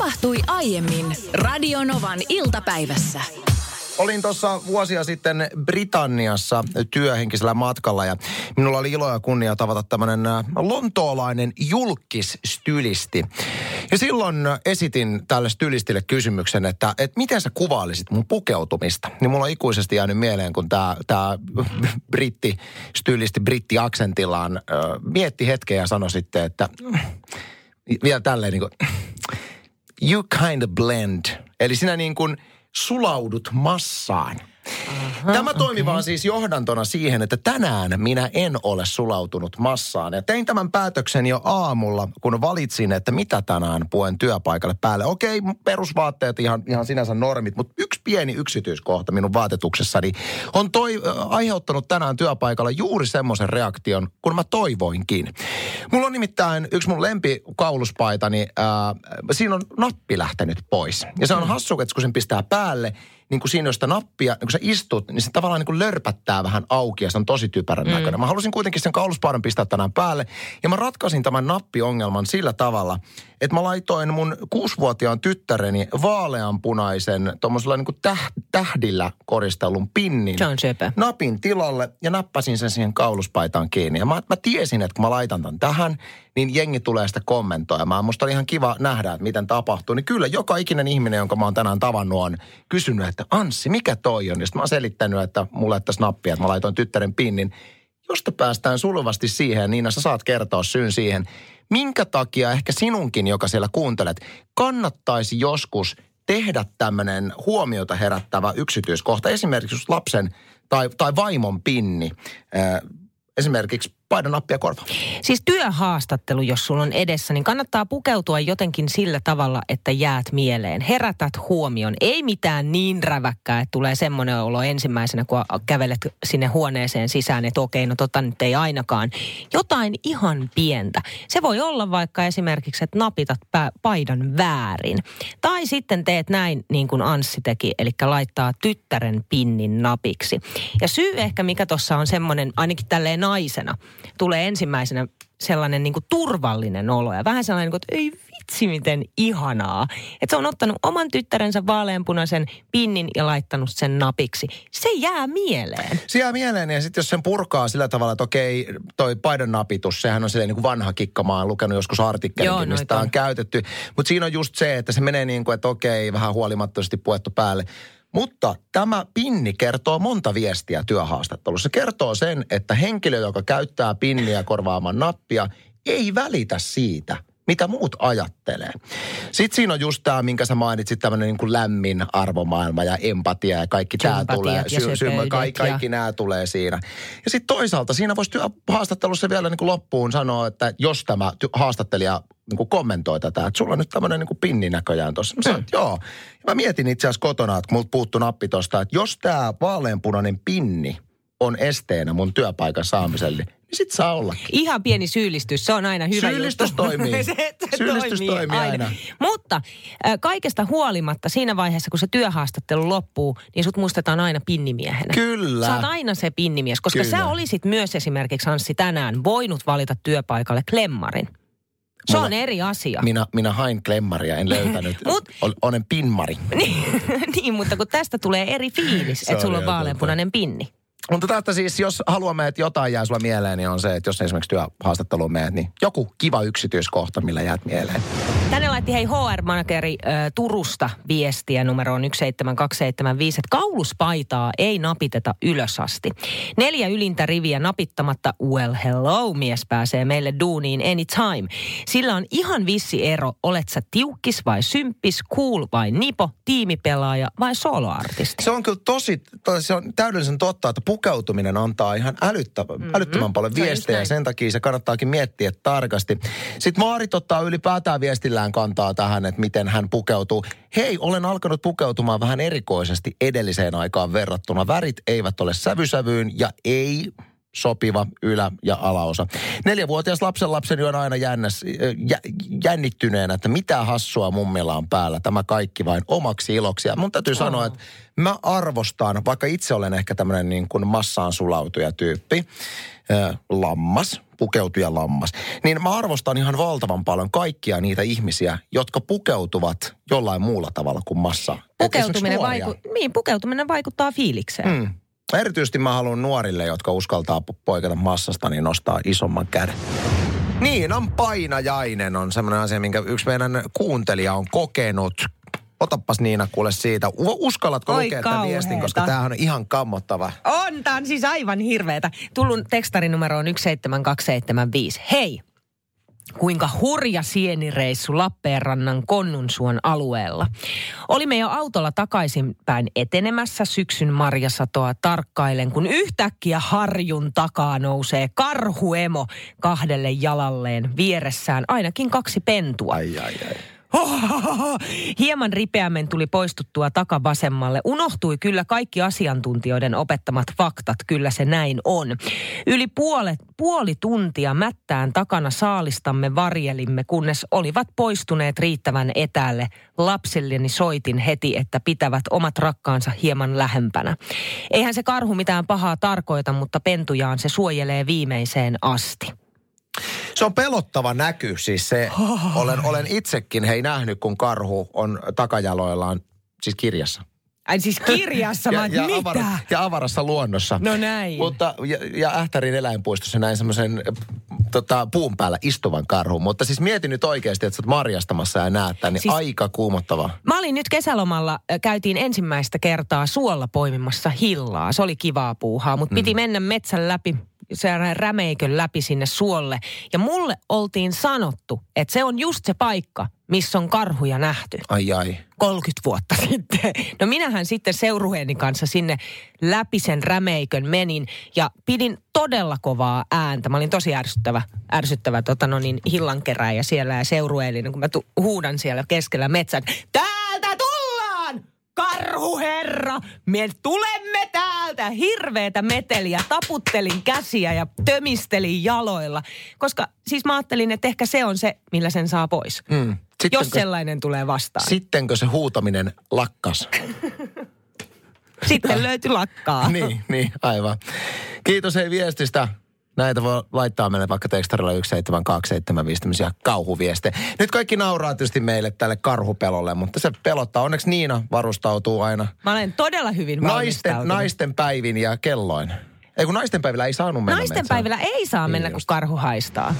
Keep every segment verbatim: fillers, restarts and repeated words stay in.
tapahtui aiemmin Radio Novan iltapäivässä. Olin tuossa vuosia sitten Britanniassa työhenkisellä matkalla ja minulla oli ilo ja kunnia tavata tämmöinen lontoolainen julkisstylisti. Ja silloin esitin tälle stylistille kysymyksen, että, että miten sä kuvailisit mun pukeutumista. Niin mulla on ikuisesti jäänyt mieleen, kun tää, tää britti stylisti brittiaksentillaan äh, mietti hetken ja sanoi sitten, että vielä tälleen niin kuin, you kind of blend. Eli sinä niin kuin sulaudut massaan. Aha, Tämä toimi okay. vaan siis johdantona siihen, että tänään minä en ole sulautunut massaan. Ja tein tämän päätöksen jo aamulla, kun valitsin, että mitä tänään puen työpaikalle päälle. Okei, okay, perusvaatteet ihan, ihan sinänsä normit, mutta yksi pieni yksityiskohta minun vaatetuksessani on toi, äh, aiheuttanut tänään työpaikalla juuri semmoisen reaktion, kun mä toivoinkin. Mulla on nimittäin yksi mun lempikauluspaitani, äh, siinä on nappi lähtenyt pois. Ja se on hassu, että kun sen pistää päälle, niin kuin siinä on sitä nappia, niin kun sä istut, niin se tavallaan niin kuin lörpättää vähän auki ja se on tosi typerän mm. näköinen. Mä halusin kuitenkin sen kauluspaidan pistää tänään päälle ja mä ratkaisin tämän nappiongelman sillä tavalla, että mä laitoin mun kuusivuotiaan tyttäreni vaaleanpunaisen tommosella niin kuin täh- tähdillä koristelun pinnin napin tilalle ja nappasin sen siihen kauluspaitaan kiinni. Ja mä, mä tiesin, että kun mä laitan tämän tähän, niin jengi tulee sitä kommentoimaan. Musta oli ihan kiva nähdä, että miten tapahtuu. Niin kyllä joka ikinen ihminen, jonka mä oon tänään tavannut, on kysynyt, että Anssi, mikä toi on? Ja sit mä oon selittänyt, että mulla laittaisi nappia, että mä laitoin tyttären pinnin. Josta päästään sulvasti siihen, Niina, sä saat kertoa syyn siihen, minkä takia ehkä sinunkin, joka siellä kuuntelet, kannattaisi joskus tehdä tämmöinen huomiota herättävä yksityiskohta. Esimerkiksi lapsen tai, tai vaimon pinni. Esimerkiksi paidan nappia korvaan. Siis työhaastattelu, jos sulla on edessä, niin kannattaa pukeutua jotenkin sillä tavalla, että jäät mieleen. Herätät huomion. Ei mitään niin räväkkää, että tulee semmoinen olo ensimmäisenä, kun kävelet sinne huoneeseen sisään, että okei, no tota nyt ei ainakaan. Jotain ihan pientä. Se voi olla vaikka esimerkiksi, että napitat paidan väärin. Tai sitten teet näin, niin kuin Anssi teki, eli laittaa tyttären pinnin napiksi. Ja syy ehkä, mikä tuossa on semmoinen, ainakin tälleen naisena, tulee ensimmäisenä sellainen niin kuin turvallinen olo ja vähän sellainen, että ei vitsi miten ihanaa. Että se on ottanut oman tyttärensä vaaleanpunaisen pinnin ja laittanut sen napiksi. Se jää mieleen. Se jää mieleen ja sitten jos sen purkaa sillä tavalla, että okei, toi paidan napitus, sehän on silleen niin kuin vanha kikka. Mä oon lukenut joskus artikkelinkin, mistä on käytetty. Mutta siinä on just se, että se menee niin kuin, että okei, vähän huolimattomasti puettu päälle. Mutta tämä pinni kertoo monta viestiä työhaastattelussa. Se kertoo sen, että henkilö, joka käyttää pinniä korvaamaan nappia, ei välitä siitä, mitä muut ajattelee. Sitten siinä on just tämä, minkä sä mainitsit, tämmöinen niin kuin lämmin arvomaailma ja empatia ja kaikki tämä tulee. Sy- sy- kaikki, kaikki nämä tulee siinä. Ja sitten toisaalta siinä voisi työhaastattelussa vielä niin kuin loppuun sanoa, että jos tämä ty- haastattelija niin kuin kommentoi tätä, että sulla on nyt tämmöinen niin kuin pinni näköjään tuossa. Mä sanoin, mm. joo. Ja mä mietin itse asiassa kotona, että multa puuttui nappi tuosta, että jos tämä vaaleanpunainen pinni on esteenä mun työpaikan saamiselle, niin sit saa ollakin. Ihan pieni syyllistys, se on aina hyvä. Syyllistys juttu. Toimii. se, se syyllistys toimii, toimii aina. aina. Mutta äh, kaikesta huolimatta siinä vaiheessa, kun se työhaastattelu loppuu, niin sut muistetaan aina pinnimiehenä. Kyllä. Sä oot aina se pinnimies, koska Kyllä. sä olisit myös esimerkiksi, Anssi, tänään voinut valita työpaikalle klemmarin. Se Mulla, on eri asia. Minä, minä hain klemmaria, en löytänyt. Mut, olen pinmari. niin, mutta kun tästä tulee eri fiilis, että sulla on vaaleanpunainen pinni. Mutta tästä siis, jos haluamme, että jotain jää sulla mieleen, niin on se, että jos esimerkiksi työhaastatteluun menet, niin joku kiva yksityiskohta, millä jäät mieleen. Tänne laitti hei H R-manageri äh, Turusta viestiä numeroon yksi seitsemän kaksi seitsemän viisi, että kauluspaitaa ei napiteta ylös asti. Neljä ylintä riviä napittamatta, well hello, mies pääsee meille duuniin anytime. Sillä on ihan vissi ero, olet sä tiukkis vai symppis, cool vai nipo, tiimipelaaja vai soloartisti. Se on kyllä tosi, to, se on täydellisen totta, että pukeutuminen antaa ihan älyttä, mm-hmm. älyttömän paljon viestejä ja sen takia se kannattaakin miettiä tarkasti. Sitten Maarit ottaa ylipäätään viestillään kantaa tähän, että miten hän pukeutuu. Hei, olen alkanut pukeutumaan vähän erikoisesti edelliseen aikaan verrattuna. Värit eivät ole sävysävyyn ja ei sopiva ylä- ja alaosa. Neljävuotias lapsen lapseni on aina jännäs, jä, jännittyneenä, että mitä hassua mummilla on päällä. Tämä kaikki vain omaksi iloksi. Ja mun täytyy oh. sanoa, että mä arvostan, vaikka itse olen ehkä tämmöinen niin kuin massaan sulautuja tyyppi, äh, lammas pukeutuja lammas. Niin mä arvostan ihan valtavan paljon kaikkia niitä ihmisiä, jotka pukeutuvat jollain muulla tavalla kuin massa. Pukeutuminen, vaiku- niin, pukeutuminen vaikuttaa fiilikseen. Mm. Erityisesti mä haluan nuorille, jotka uskaltaa poiketa massasta, niin nostaa isomman käden. Niin, on painajainen on semmoinen asia, minkä yksi meidän kuuntelija on kokenut. Otapas Niina kuule siitä. Uskallatko Oi, lukea tämän viestin, koska tämähän on ihan kammottava. On, tämä on siis aivan hirveetä. Tullun tekstarinumeroon yksi seitsemän kaksi seitsemän viisi. Hei, kuinka hurja sienireissu Lappeenrannan Konnunsuon alueella. Olimme jo autolla takaisinpäin etenemässä syksyn marjasatoa tarkkailen, kun yhtäkkiä harjun takaa nousee karhuemo kahdelle jalalleen, vieressään ainakin kaksi pentua. Ai, ai, ai. Ohohoho. Hieman ripeämmin tuli poistuttua takavasemmalle. Unohtui kyllä kaikki asiantuntijoiden opettamat faktat, kyllä se näin on. Yli puole, puoli tuntia mättään takana saalistamme varjelimme, kunnes olivat poistuneet riittävän etäälle. Lapsilleni soitin heti, että pitävät omat rakkaansa hieman lähempänä. Eihän se karhu mitään pahaa tarkoita, mutta pentujaan se suojelee viimeiseen asti. Se on pelottava näky, siis se, olen, olen itsekin hei nähnyt, kun karhu on takajaloillaan, siis kirjassa. Ai siis kirjassa, vaan mitä? Avar, ja avarassa luonnossa. No näin. Mutta, ja, ja Ähtärin eläinpuistossa näin semmoisen tota, puun päällä istuvan karhun. Mutta siis mietin nyt oikeasti, että sä oot marjastamassa ja näet tämän, niin siis, aika kuumottavaa. Mä olin nyt kesälomalla, käytiin ensimmäistä kertaa suolla poimimassa hillaa. Se oli kivaa puuhaa, mutta mm. piti mennä metsän läpi. Se rämeikön läpi sinne suolle. Ja mulle oltiin sanottu, että se on just se paikka, missä on karhuja nähty. Ai ai. kolmekymmentä vuotta sitten. No minähän sitten seurueeni kanssa sinne läpi sen rämeikön menin ja pidin todella kovaa ääntä. Mä olin tosi ärsyttävä, ärsyttävä tota no niin, hillankeräjä siellä ja seurueellinen, kun mä tu- huudan siellä keskellä metsän. Täältä tullaan! Karhuherra! Me tulemme täältä! Hirveetä meteliä, taputtelin käsiä ja tömistelin jaloilla, koska siis mä ajattelin, että ehkä se on se, millä sen saa pois, mm. jos sellainen tulee vastaan. Sittenkö se huutaminen lakkas? Sitten löytyi lakkaa. niin, niin, aivan. Kiitos hei viestistä. Näitä voi laittaa meille vaikka tekstarilla yksi seitsemän kaksi seitsemän viisi tämmöisiä kauhuviestejä. Nyt kaikki nauraa tietysti meille tälle karhupelolle, mutta se pelottaa. Onneksi Niina varustautuu aina. Mä olen todella hyvin valmistautunut. Naisten, naisten päivin ja kelloin. Ei kun naisten päivillä ei saanut mennä Naisten metsään. Päivillä ei saa mennä, niin kun karhu haistaa.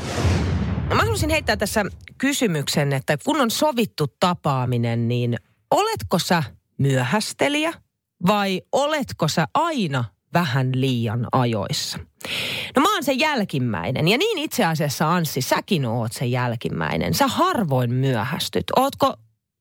No, mä haluaisin heittää tässä kysymyksen, että kun on sovittu tapaaminen, niin oletko sä myöhästelijä vai oletko sä aina vähän liian ajoissa? No mä oon se jälkimmäinen ja niin itse asiassa Anssi, säkin oot se jälkimmäinen. Sä harvoin myöhästyt. Ootko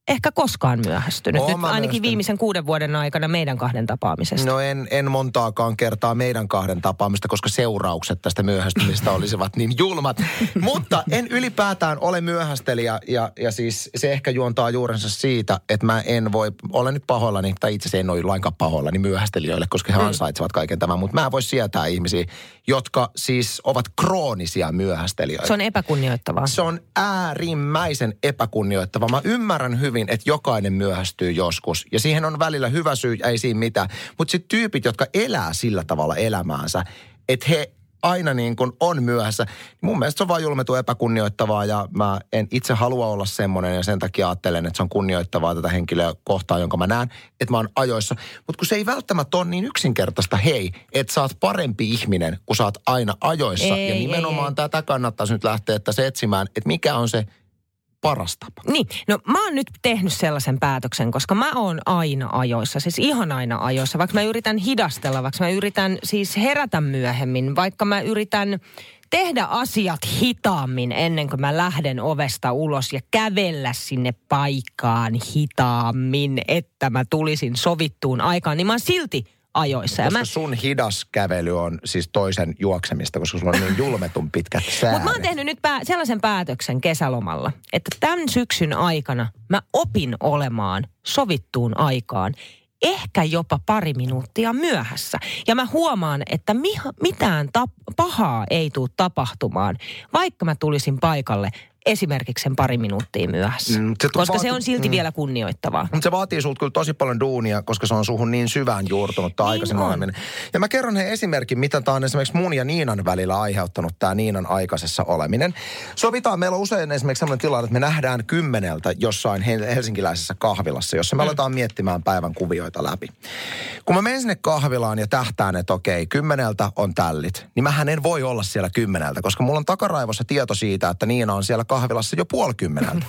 ehkä koskaan myöhästynyt? Nyt ainakin viimeisen kuuden vuoden aikana meidän kahden tapaamisesta. No en, en montaakaan kertaa meidän kahden tapaamista, koska seuraukset tästä myöhästymistä olisivat niin julmat. Mutta en ylipäätään ole myöhästelijä ja, ja siis se ehkä juontaa juurensa siitä, että mä en voi, olen nyt pahoillani, tai itse asiassa en ole lainkaan pahoillani myöhästelijöille, koska he ansaitsevat kaiken tämän. Mutta mä en voi sietää ihmisiä, jotka siis ovat kroonisia myöhästelijöitä. Se on epäkunnioittavaa. Se on äärimmäisen epäkunnioittavaa. Mä ymmärrän hyvin, että jokainen myöhästyy joskus. Ja siihen on välillä hyvä syy, ei siinä mitään. Mutta sitten tyypit, jotka elää sillä tavalla elämäänsä, että he aina niin kuin on myöhässä. Mun mielestä se on vaan julmetun epäkunnioittavaa ja mä en itse halua olla semmoinen ja sen takia ajattelen, että se on kunnioittavaa tätä henkilöä kohtaan, jonka mä näen, että mä oon ajoissa. Mutta kun se ei välttämättä ole niin yksinkertaista, hei, että sä oot parempi ihminen, kun sä oot aina ajoissa. Ei, ja nimenomaan ei, ei. Tätä kannattaisi nyt lähteä tässä etsimään, että mikä on se paras tapa. Niin, no mä oon nyt tehnyt sellaisen päätöksen, koska mä oon aina ajoissa, siis ihan aina ajoissa, vaikka mä yritän hidastella, vaikka mä yritän siis herätä myöhemmin, vaikka mä yritän tehdä asiat hitaammin ennen kuin mä lähden ovesta ulos ja kävellä sinne paikkaan hitaammin, että mä tulisin sovittuun aikaan, niin mä oon silti ajoissa. Koska mä... sun hidas kävely on siis toisen juoksemista, koska sulla on niin julmetun pitkät säädöt. Mutta mä oon tehnyt nyt pää- sellaisen päätöksen kesälomalla, että tämän syksyn aikana mä opin olemaan sovittuun aikaan ehkä jopa pari minuuttia myöhässä. Ja mä huomaan, että mi- mitään tap- pahaa ei tule tapahtumaan, vaikka mä tulisin paikalle esimerkiksi sen pari minuuttia myöhässä. Mm, se koska vaati... se on silti mm. vielä kunnioittavaa. Mutta se vaatii sulta kyllä tosi paljon duunia, koska se on suhun niin syvään juurtunut tämä niin aikaisemmin. Ja mä kerron he esimerkin, mitä tämä on esimerkiksi mun ja Niinan välillä aiheuttanut tämä Niinan aikaisessa oleminen. Sovitaan, meillä on usein esimerkiksi sellainen tilanne, että me nähdään kymmeneltä jossain helsinkiläisessä kahvilassa, jossa me mm. aletaan miettimään päivän kuvioita läpi. Kun mä menen sinne kahvilaan ja tähtään, että okei, kymmeneltä on tällit, niin mähän en voi olla siellä kymmeneltä, koska mulla on takaraivossa tieto siitä, että Niina on siellä kahvilassa jo puoli kymmeneltä.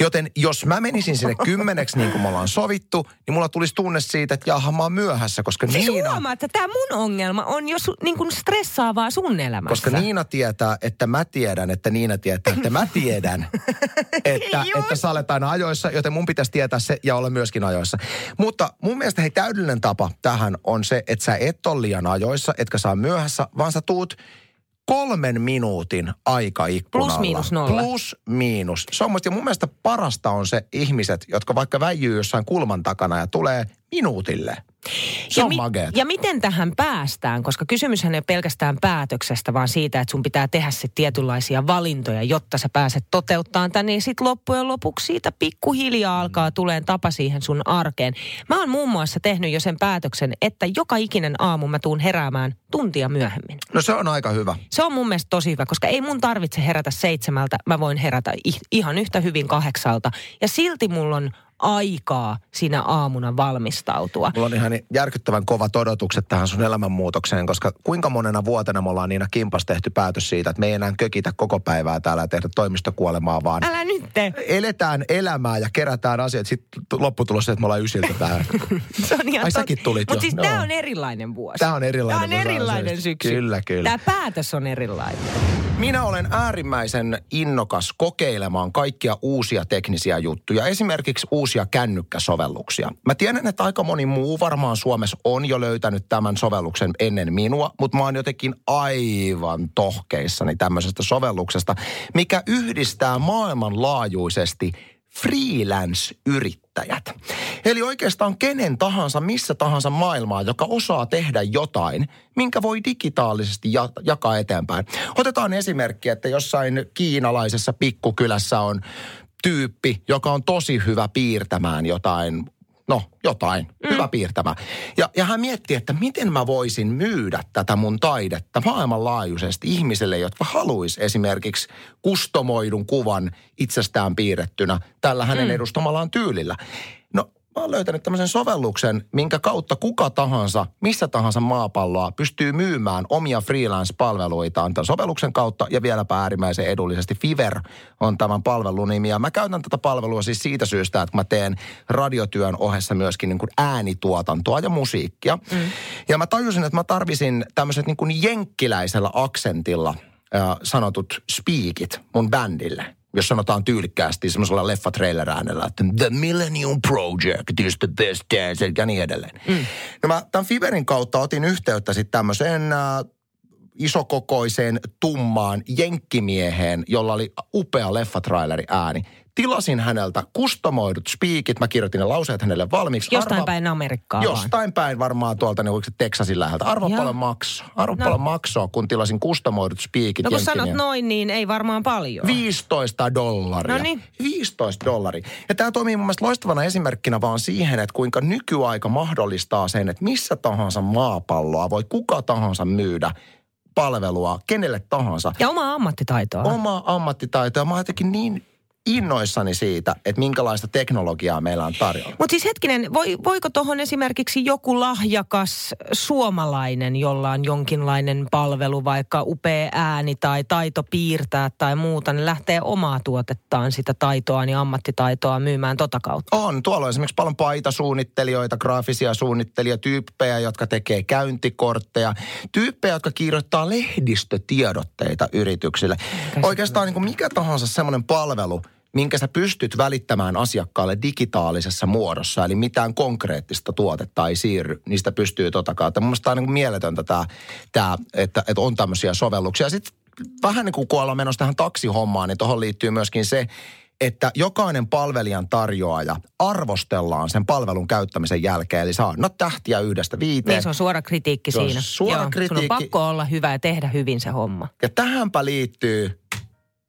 Joten jos mä menisin sinne kymmeneksi, niin kuin me ollaan sovittu, niin mulla tulisi tunne siitä, että jaha, mä oon myöhässä, koska siis Niina... Siis huomaa, että tää mun ongelma on jo su, niin kuin stressaavaa sun elämässä. Koska Niina tietää, että mä tiedän, että Niina tietää, että mä tiedän, että, että sä olet aina ajoissa, joten mun pitäisi tietää se ja olla myöskin ajoissa. Mutta mun mielestä hei, täydellinen tapa tähän on se, että sä et ole liian ajoissa, etkä saa myöhässä, vaan sä tuut kolmen minuutin aikaikkunalla. Plus miinus nolla. Plus miinus. Se on musta, mun mielestä parasta on se ihmiset, jotka vaikka väijyy jossain kulman takana ja tulee minuutille. Se ja, mi- ja miten tähän päästään? Koska kysymyshän ei ole pelkästään päätöksestä, vaan siitä, että sun pitää tehdä sitten tietynlaisia valintoja, jotta sä pääset toteuttamaan tämän. Niin sitten loppujen lopuksi siitä pikkuhiljaa alkaa tuleen tapa siihen sun arkeen. Mä oon muun muassa tehnyt jo sen päätöksen, että joka ikinen aamu mä tuun heräämään tuntia myöhemmin. No se on aika hyvä. Se on mun mielestä tosi hyvä, koska ei mun tarvitse herätä seitsemältä. Mä voin herätä ihan yhtä hyvin kahdeksalta. Ja silti mulla on aikaa sinä aamuna valmistautua. Mulla on ihan järkyttävän kovat odotukset tähän sun elämänmuutokseen, koska kuinka monena vuotena me ollaan Niina Kimpas tehty päätös siitä, että me ei enää kökitä koko päivää täällä ja tehdä toimistokuolemaa, vaan älä nyt te. Eletään elämää ja kerätään asiat. Sitten lopputulos se, että me ollaan ysiltä täällä. Se on ihan ai säkin tulit mut jo. Mutta siis no. Tämä on erilainen vuosi. Tämä on erilainen, tämä on erilainen syksy. Kyllä, kyllä. Tämä päätös on erilainen. Minä olen äärimmäisen innokas kokeilemaan kaikkia uusia teknisiä juttuja, esimerkiksi uusia kännykkäsovelluksia. Mä tiedän, että aika moni muu varmaan Suomessa on jo löytänyt tämän sovelluksen ennen minua, mutta mä oon jotenkin aivan tohkeissani tämmöisestä sovelluksesta, mikä yhdistää maailmanlaajuisesti freelance-yrittäjät. Eli oikeastaan kenen tahansa, missä tahansa maailmaa, joka osaa tehdä jotain, minkä voi digitaalisesti ja- jakaa eteenpäin. Otetaan esimerkki, että jossain kiinalaisessa pikkukylässä on tyyppi, joka on tosi hyvä piirtämään jotain, no jotain, mm. hyvä piirtämään. Ja, ja hän miettii, että miten mä voisin myydä tätä mun taidetta maailmanlaajuisesti ihmisille, jotka haluaisi esimerkiksi kustomoidun kuvan itsestään piirrettynä tällä hänen mm. edustamallaan tyylillä. No mä oon löytänyt tämmöisen sovelluksen, minkä kautta kuka tahansa, missä tahansa maapalloa pystyy myymään omia freelance-palveluitaan tämän sovelluksen kautta ja vieläpä äärimmäisen edullisesti. Fiverr on tämän palvelun nimi ja mä käytän tätä palvelua siis siitä syystä, että mä teen radiotyön ohessa myöskin niin kuin äänituotantoa ja musiikkia. Mm. Ja mä tajusin, että mä tarvisin tämmöiset niin kuin jenkkiläisellä aksentilla äh, sanotut speakit mun bändille. Jos sanotaan tyylikkäästi semmoisella leffa-trailer-äänellä, että The Millennium Project is the best dance, ja niin edelleen. Mm. No mä tämän Fiverrin kautta otin yhteyttä sitten tämmöiseen äh, isokokoiseen, tummaan jenkkimieheen, jolla oli upea leffa-traileri-ääni. Tilasin häneltä kustomoidut speakit, mä kirjoitin ne lauseet hänelle valmiiksi. Jostain Arva... päin Amerikkaa. Jostain päin varmaan tuolta, niin Texasin läheltä. Arvo paljon maksaa. Arvo no. paljon maksaa, kun tilasin kustomoidut speakit. No kun jenkkiniä. Sanot noin, niin ei varmaan paljon. viisitoista dollaria. No niin. viisitoista dollaria. Ja tämä toimii mun mielestä loistavana esimerkkinä vaan siihen, että kuinka nykyaika mahdollistaa sen, että missä tahansa maapalloa voi kuka tahansa myydä palvelua kenelle tahansa. Ja omaa ammattitaitoa. Omaa ammattitaitoa. Mä oon jotenkin niin innoissani siitä, että minkälaista teknologiaa meillä on tarjolla. Mutta siis hetkinen, voi, voiko tuohon esimerkiksi joku lahjakas suomalainen, jolla on jonkinlainen palvelu, vaikka upea ääni tai taito piirtää tai muuta, niin lähtee omaa tuotettaan, sitä taitoa, niin ammattitaitoa myymään tota kautta? On. Tuolla on esimerkiksi paljon paitasuunnittelijoita, graafisia suunnittelijatyyppejä, jotka tekee käyntikortteja, tyyppejä, jotka kirjoittaa lehdistötiedotteita yrityksille. Käsittää. Oikeastaan niin kuin mikä tahansa semmoinen palvelu, minkä sä pystyt välittämään asiakkaalle digitaalisessa muodossa, eli mitään konkreettista tuotetta ei siirry, niistä pystyy tota kautta. Mun mielestä on niin kuin mieletöntä tämä, tämä että, että on tämmöisiä sovelluksia. Sitten vähän niin kuin kun ollaan menossa tähän taksihommaan, niin tuohon liittyy myöskin se, että jokainen palvelijan tarjoaja arvostellaan sen palvelun käyttämisen jälkeen. Eli saa no tähtiä yhdestä viiteen. Niin, se on suora kritiikki se siinä. Suora Joo, kritiikki. Sun on pakko olla hyvä ja tehdä hyvin se homma. Ja tähänpä liittyy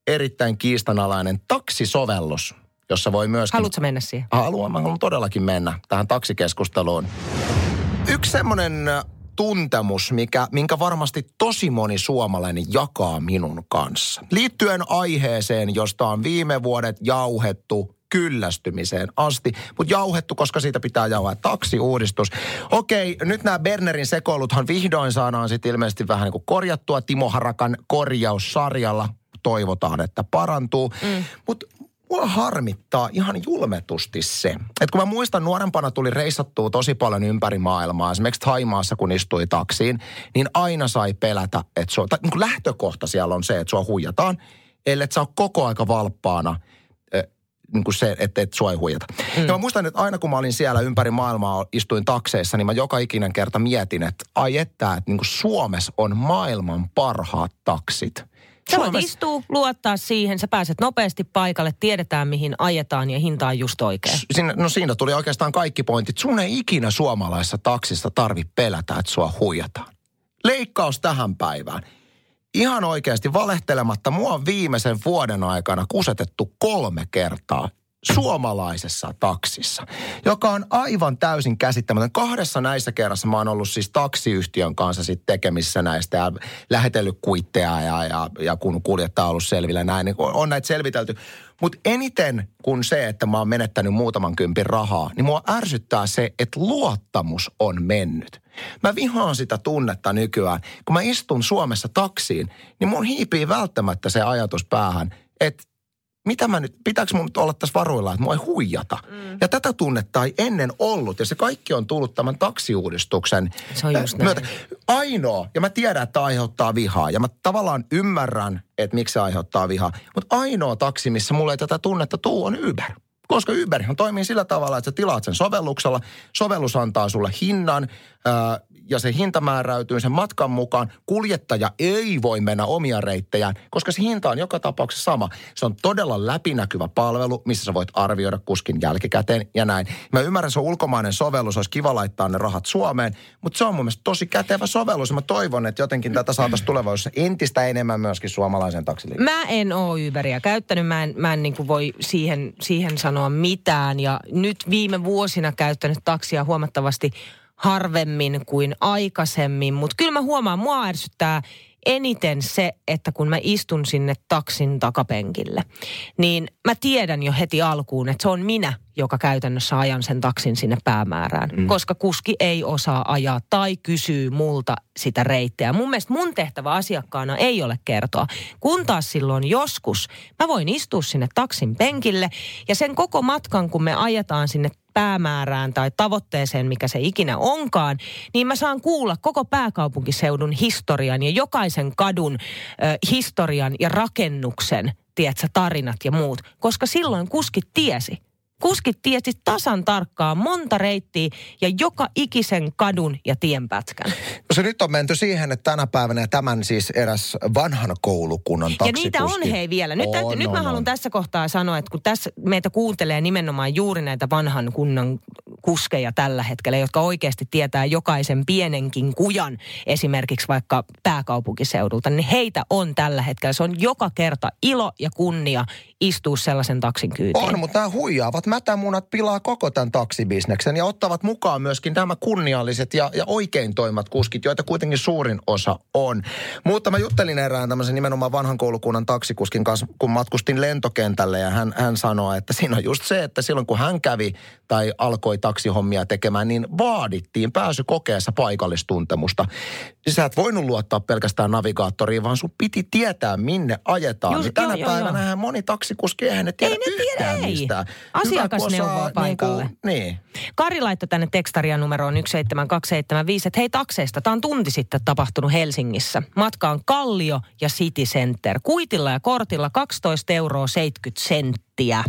erittäin kiistanalainen taksisovellus, jossa voi myöskin... Haluatko mennä siihen? Haluan, mä haluan todellakin mennä tähän taksikeskusteluun. Yksi semmoinen tuntemus, mikä, minkä varmasti tosi moni suomalainen jakaa minun kanssa. Liittyen aiheeseen, josta on viime vuodet jauhettu kyllästymiseen asti, mutta jauhettu, koska siitä pitää jauhaa. Taksiuudistus. Okei, nyt nämä Bernerin sekoiluthan vihdoin saadaan sitten ilmeisesti vähän niin kuin korjattua. Timo Harakan korjaussarjalla toivotaan, että parantuu. Mm. Mutta mua harmittaa ihan julmetusti se, että kun mä muistan nuorempana tuli reissattua tosi paljon ympäri maailmaa, esimerkiksi Thaimaassa kun istui taksiin, niin aina sai pelätä, että sua, tai niin kuin lähtökohta siellä on se, että sua huijataan, ellei sä ole koko aika valppaana, niin kuin se, että et sua ei huijata. Mm. Ja mä muistan, että aina kun mä olin siellä ympäri maailmaa, istuin takseissa, niin mä joka ikinen kerta mietin, että ai että, että niin kuin Suomessa on maailman parhaat taksit. Sä voit istua, luottaa siihen, sä pääset nopeasti paikalle, tiedetään mihin ajetaan ja hinta on just oikein. Siinä, no siinä tuli oikeastaan kaikki pointit. Sun ei ikinä suomalaisessa taksissa tarvitse pelätä, että sua huijataan. Leikkaus tähän päivään. Ihan oikeasti valehtelematta, mua on viimeisen vuoden aikana kusetettu kolme kertaa suomalaisessa taksissa, joka on aivan täysin käsittämätön. Kahdessa näissä kerrassa mä oon ollut siis taksiyhtiön kanssa sit tekemissä näistä ja lähetellyt kuitteja ja, ja, ja kun kuljettaja on ollut selvillä näin, niin on näitä selvitelty. Mutta eniten kuin se, että mä oon menettänyt muutaman kympin rahaa, niin mua ärsyttää se, että luottamus on mennyt. Mä vihaan sitä tunnetta nykyään. Kun mä istun Suomessa taksiin, niin mun hiipii välttämättä se ajatus päähän, että mitä mä nyt, pitääkö mun nyt olla tässä varuilla, että mua ei huijata? Mm. Ja tätä tunnetta ei ennen ollut, ja se kaikki on tullut tämän taksiuudistuksen myötä. Ainoa, ja mä tiedän, että tämä aiheuttaa vihaa, ja mä tavallaan ymmärrän, että miksi se aiheuttaa vihaa, mutta ainoa taksi, missä mulla ei tätä tunnetta tuu, on Uber. Koska Uberhan toimii sillä tavalla, että sä tilaat sen sovelluksella, sovellus antaa sulle hinnan, ää, ja se hinta määräytyy sen matkan mukaan. Kuljettaja ei voi mennä omia reittejään, koska se hinta on joka tapauksessa sama. Se on todella läpinäkyvä palvelu, missä sä voit arvioida kuskin jälkikäteen ja näin. Mä ymmärrän, se on ulkomainen sovellus, olisi kiva laittaa ne rahat Suomeen, mutta se on mun mielestä tosi kätevä sovellus. Mä toivon, että jotenkin tätä saataisiin tulevaisuudessa entistä enemmän myöskin suomalaisen taksiliikkeen. Mä en ole Uberia käyttänyt, mä en, mä en niin kuin voi siihen, siihen sanoa mitään. Ja nyt viime vuosina käyttänyt taksia huomattavasti harvemmin kuin aikaisemmin, mutta kyllä mä huomaan, mua ärsyttää eniten se, että kun mä istun sinne taksin takapenkille, niin mä tiedän jo heti alkuun, että se on minä, joka käytännössä ajan sen taksin sinne päämäärään, mm. koska kuski ei osaa ajaa tai kysyy multa sitä reittiä. Mun mielestä mun tehtävä asiakkaana ei ole kertoa, kun taas silloin joskus mä voin istua sinne taksin penkille ja sen koko matkan, kun me ajetaan sinne päämäärään tai tavoitteeseen, mikä se ikinä onkaan, niin mä saan kuulla koko pääkaupunkiseudun historian ja jokaisen kadun ö, historian ja rakennuksen, tiedätkö, tarinat ja muut, koska silloin kuskit tiesi. Kuskit tiesi tasan tarkkaan monta reittiä ja joka ikisen kadun ja tienpätkän. No se nyt on menty siihen, että tänä päivänä tämän siis eräs vanhan koulukunnan taksikuski. Ja niitä on hei vielä. Nyt, on, täytyy, on, nyt mä on. haluan tässä kohtaa sanoa, että kun tässä meitä kuuntelee nimenomaan juuri näitä vanhan kunnan kuskeja tällä hetkellä, jotka oikeasti tietää jokaisen pienenkin kujan, esimerkiksi vaikka pääkaupunkiseudulta, niin heitä on tällä hetkellä. Se on joka kerta ilo ja kunnia istua sellaisen taksin kyytiin. On, mutta nämä huijaavat mätämunat pilaa koko tämän taksibisneksen ja ottavat mukaan myöskin nämä kunnialliset ja, ja oikein toimivat kuskit, joita kuitenkin suurin osa on. Mutta mä juttelin erään tämmöisen nimenomaan vanhan koulukunnan taksikuskin kanssa, kun matkustin lentokentälle ja hän, hän sanoi, että siinä on just se, että silloin kun hän kävi tai alkoi taksihommia tekemään, niin vaadittiin pääsykokeessa paikallistuntemusta. Sä et voinut luottaa pelkästään navigaattoriin, vaan sun piti tietää, minne ajetaan. Just, niin tänä joo, päivänähän joo. moni taksikuski, eihän ne tiedä ei ne yhtään tiedä, mistään. Asiakasneuvoa paikalle. Niin, kuin, niin. Kari laittoi tänne tekstaria numeroon yksi seitsemän kaksi seitsemän viisi, että hei takseista, tämä on tunti sitten tapahtunut Helsingissä. Matka on Kallio ja City Center. Kuitilla ja kortilla kaksitoista euroa seitsemänkymmentä senttiä.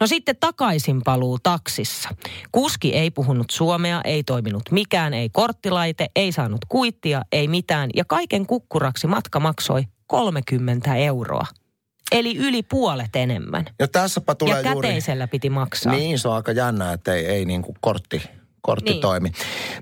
No sitten takaisinpaluu taksissa. Kuski ei puhunut suomea, ei toiminut mikään, ei korttilaite, ei saanut kuittia, ei mitään. Ja kaiken kukkuraksi matka maksoi kolmekymmentä euroa. Eli yli puolet enemmän. Ja, tässäpä tulee ja käteisellä juuri, piti maksaa. Niin, se on aika jännä, että ei, ei niin kuin kortti, kortti niin. toimi.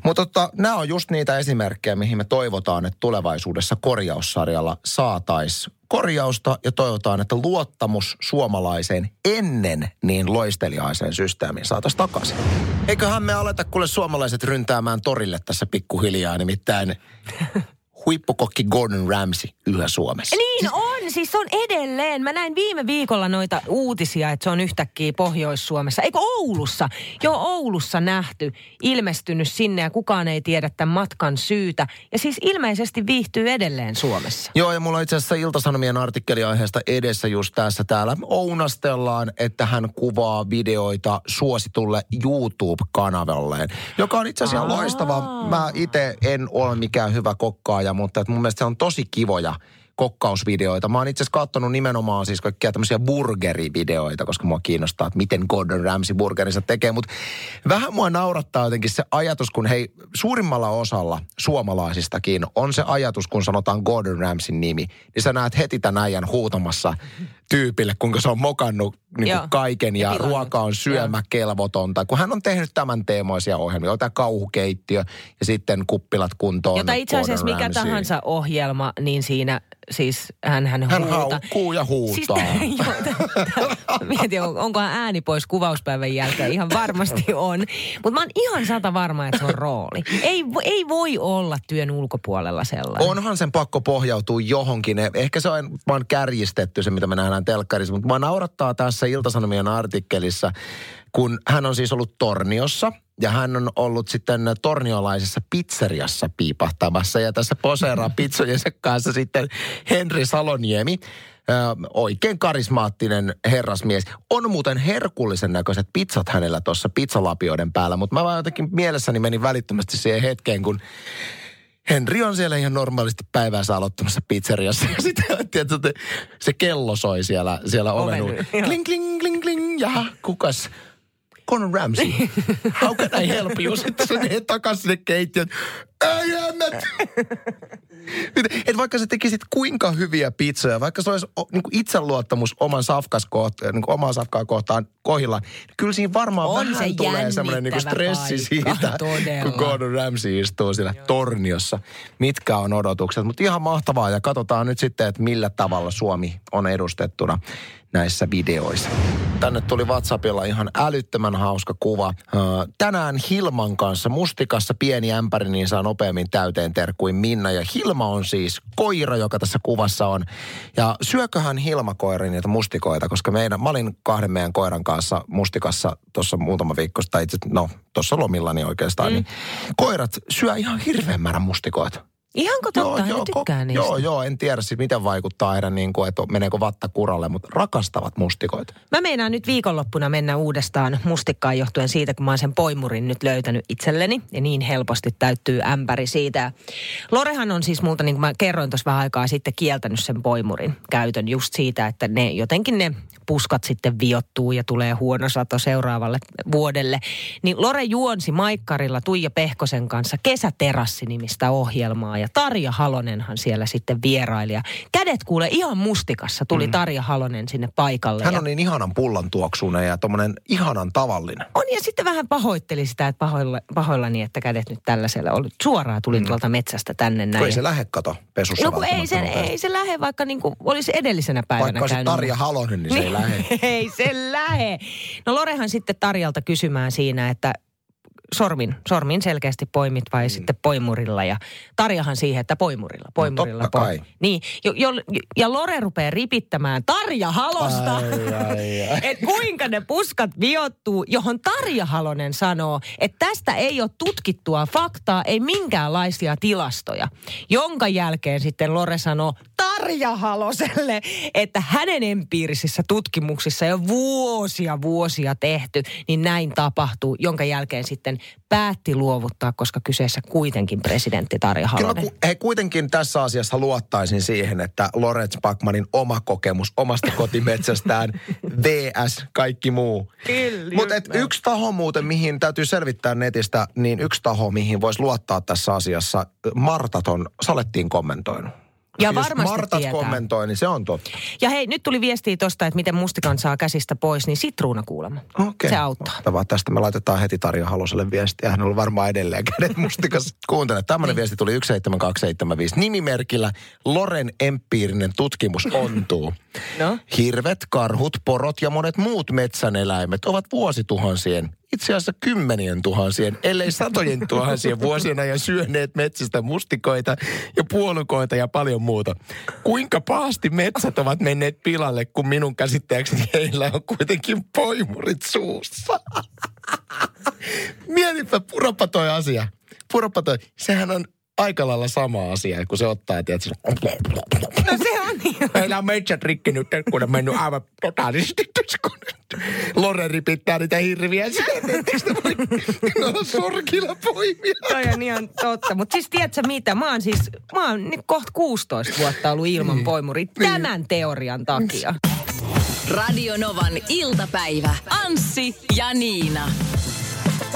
Mutta tota, nämä on just niitä esimerkkejä, mihin me toivotaan, että tulevaisuudessa korjaussarjalla saataisiin korjausta ja toivotaan, että luottamus suomalaiseen ennen niin loisteliaiseen systeemiin saataisiin takaisin. Eiköhän me aleta kuule suomalaiset ryntäämään torille tässä pikkuhiljaa, nimittäin huippukokki Gordon Ramsay yhä Suomessa. Niin on, siis on edelleen. Mä näin viime viikolla noita uutisia, että se on yhtäkkiä Pohjois-Suomessa. Eikö Oulussa? Joo, Oulussa nähty, ilmestynyt sinne ja kukaan ei tiedä tämän matkan syytä. Ja siis ilmeisesti viihtyy edelleen Suomessa. Joo, ja mulla on itse asiassa Ilta-Sanomien artikkeliaiheesta edessä just tässä. Täällä ounastellaan, että hän kuvaa videoita suositulle YouTube-kanavalleen, joka on itse asiassa loistava. Mä itse en ole mikään hyvä kokkaaja, mutta mun mielestä se on tosi kivoja kokkausvideoita. Mä oon itse asiassa katsonut nimenomaan siis kaikkia tämmöisiä burgerivideoita, koska mua kiinnostaa, että miten Gordon Ramsay burgerinsa tekee. Mutta vähän mua naurattaa jotenkin se ajatus, kun hei, suurimmalla osalla suomalaisistakin on se ajatus, kun sanotaan Gordon Ramsayn nimi, niin sä näet heti tämän äijän huutamassa tyypille, kuinka se on mokannut niin kuin kaiken ja, ja ruoka on syömäkelvotonta. Kun hän on tehnyt tämän teemoisia ohjelmia, jotain Kauhukeittiö ja sitten Kuppilat kuntoon. Jota itse asiassa mikä tahansa ohjelma, niin siinä siis hän hän huutaa. Hän haukkuu ja huutaa. Siis, joo, t- t- mietin, on, onkohan ääni pois kuvauspäivän jälkeen. Ihan varmasti on. Mutta mä oon ihan sata varma, että se on rooli. Ei, ei voi olla työn ulkopuolella sellainen. Onhan sen pakko pohjautua johonkin. Ehkä se on vaan kärjistetty se, mitä me nähdään telkkarissa. Mutta mä naurattaa tässä Ilta-Sanomien artikkelissa, kun hän on siis ollut Torniossa. Ja hän on ollut sitten torniolaisessa pizzeriassa piipahtamassa ja tässä poseeraa pizzojensa kanssa sitten Henri Saloniemi. Öö, oikein karismaattinen herrasmies. On muuten herkullisen näköiset pizzat hänellä tuossa pizzalapioiden päällä, mutta mä vaan jotenkin mielessäni menin välittömästi siihen hetkeen, kun Henri on siellä ihan normaalisti päiväänsä aloittamassa pizzeriassa ja sitten tietysti, se kello soi siellä, siellä oven. Kling, kling, kling, kling, jaha, kukas? Gordon Ramsay, how can I help you? Sitten se menee takaisin sinne keittiöön. Ei emme! Et vaikka sä tekisit kuinka hyviä pizzoja, vaikka se olisi niin kuin itseluottamus oman safkas kohtaan, niin kuin omaa safkaa kohtaan kohillaan, niin kyllä siinä varmaan on vähän se tulee semmoinen niin kuin stressi siitä, todella, kun Gordon Ramsay istuu siellä Joo. Torniossa. Mitkä on odotukset? Mutta ihan mahtavaa ja katsotaan nyt sitten, että millä tavalla Suomi on edustettuna näissä videoissa. Tänne tuli WhatsAppilla ihan älyttömän hauska kuva. Tänään Hilman kanssa mustikassa pieni ämpäri, niin saa nopeammin täyteen terkkuin Minna. Ja Hilma on siis koira, joka tässä kuvassa on. Ja syököhän Hilma koira niitä mustikoita, koska meidän, mä olin kahden meidän koiran kanssa mustikassa tuossa muutama viikko, tai itse, no tuossa lomillani oikeastaan, mm. niin koirat syö ihan hirveän määrän mustikoita. Ihanko totta, joo, joo, tykkää niistä. Joo, joo, en tiedä sitten miten vaikuttaa aina niin kuin, että meneekö vatta kuralle, mutta rakastavat mustikoita. Mä meinaan nyt viikonloppuna mennä uudestaan mustikkaan johtuen siitä, kun mä oon sen poimurin nyt löytänyt itselleni. Ja niin helposti täyttyy ämpäri siitä. Lorehan on siis multa, niin kuin mä kerroin tuossa vähän aikaa sitten, kieltänyt sen poimurin käytön just siitä, että ne jotenkin ne puskat sitten viottuu ja tulee huono sato seuraavalle vuodelle. Niin Lore juonsi maikkarilla Tuija Pehkosen kanssa Kesäterassi-nimistä ohjelmaa. Ja Tarja Halonenhan siellä sitten vieraili. Ja kädet kuule ihan mustikassa tuli mm. Tarja Halonen sinne paikalle. Hän on niin ihanan pullan tuoksuinen ja tommonen ihanan tavallinen. On ja sitten vähän pahoitteli sitä, että pahoilla, pahoillani, että kädet nyt tällaisella oli. Suoraan tuli mm. tuolta metsästä tänne näin. Ei se lähde kato pesussa. No kun ei se, ei se lähde, vaikka niinku olisi edellisenä päivänä vaikka käynyt. Vaikka Tarja Halonen, niin se ei lähde. Ei se lähde. No Lorehan sitten Tarjalta kysymään siinä, että Sormin, sormin selkeästi poimit vai mm. sitten poimurilla ja Tarjahan siihen, että poimurilla, poimurilla. No, totta poim. kai. Niin, jo, jo, ja Lore rupeaa ripittämään Tarja Halosta, että kuinka ne puskat viottuu, johon Tarja Halonen sanoo, että tästä ei ole tutkittua faktaa, ei minkäänlaisia tilastoja, jonka jälkeen sitten Lore sanoo Tarja Haloselle, että hänen empiirisissä tutkimuksissa jo vuosia vuosia tehty, niin näin tapahtuu, jonka jälkeen sitten päätti luovuttaa, koska kyseessä kuitenkin presidentti Tarja Halonen. Kyllä he kuitenkin tässä asiassa luottaisin siihen, että Lawrence Backmanin oma kokemus omasta kotimetsästään versus kaikki muu. Mutta yksi taho muuten, mihin täytyy selvittää netistä, niin yksi taho, mihin voisi luottaa tässä asiassa, Martat on Salettiin kommentoinut. Ja jos varmasti Martat tietää. Kommentoi, niin se on totta. Ja hei, nyt tuli viestiä tosta, että miten mustikan saa käsistä pois, niin sitruuna kuulemma. Okay. Se auttaa. Mahtavaa. Tästä me laitetaan heti Tarja Haloselle viestiä. Hän on varmaan edelleen kädet mustikassa. Kuuntele, tämmöinen viesti tuli yksi seitsemän kaksi seitsemän viisi nimimerkillä Loren empiirinen tutkimus ontuu. No? Hirvet, karhut, porot ja monet muut metsäneläimet ovat vuosituhansien, itse asiassa kymmenien tuhansien, ellei satojen tuhansien vuosien ajan syöneet metsistä mustikoita ja puolukoita ja paljon muuta. Kuinka pahasti metsät ovat menneet pilalle, kun minun käsittääkseni heillä on kuitenkin poimurit suussa? Mietipä, purappa toi asia. Purappa toi. Sehän on aika lailla sama asia, kun se ottaa, tietysti. No se on niin. Meillä on metsät rikki nyt, kun on mennyt aivan totaalisesti tuskunen. Lore ripittää niitä hirviä. No sorkilla poimia. Toi on ihan totta. Mutta siis tiedätkö mitä? Mä oon siis, mä oon nyt kohta kuusitoista vuotta ollut ilman poimurit tämän teorian takia. Radio Novan iltapäivä. Anssi ja Niina.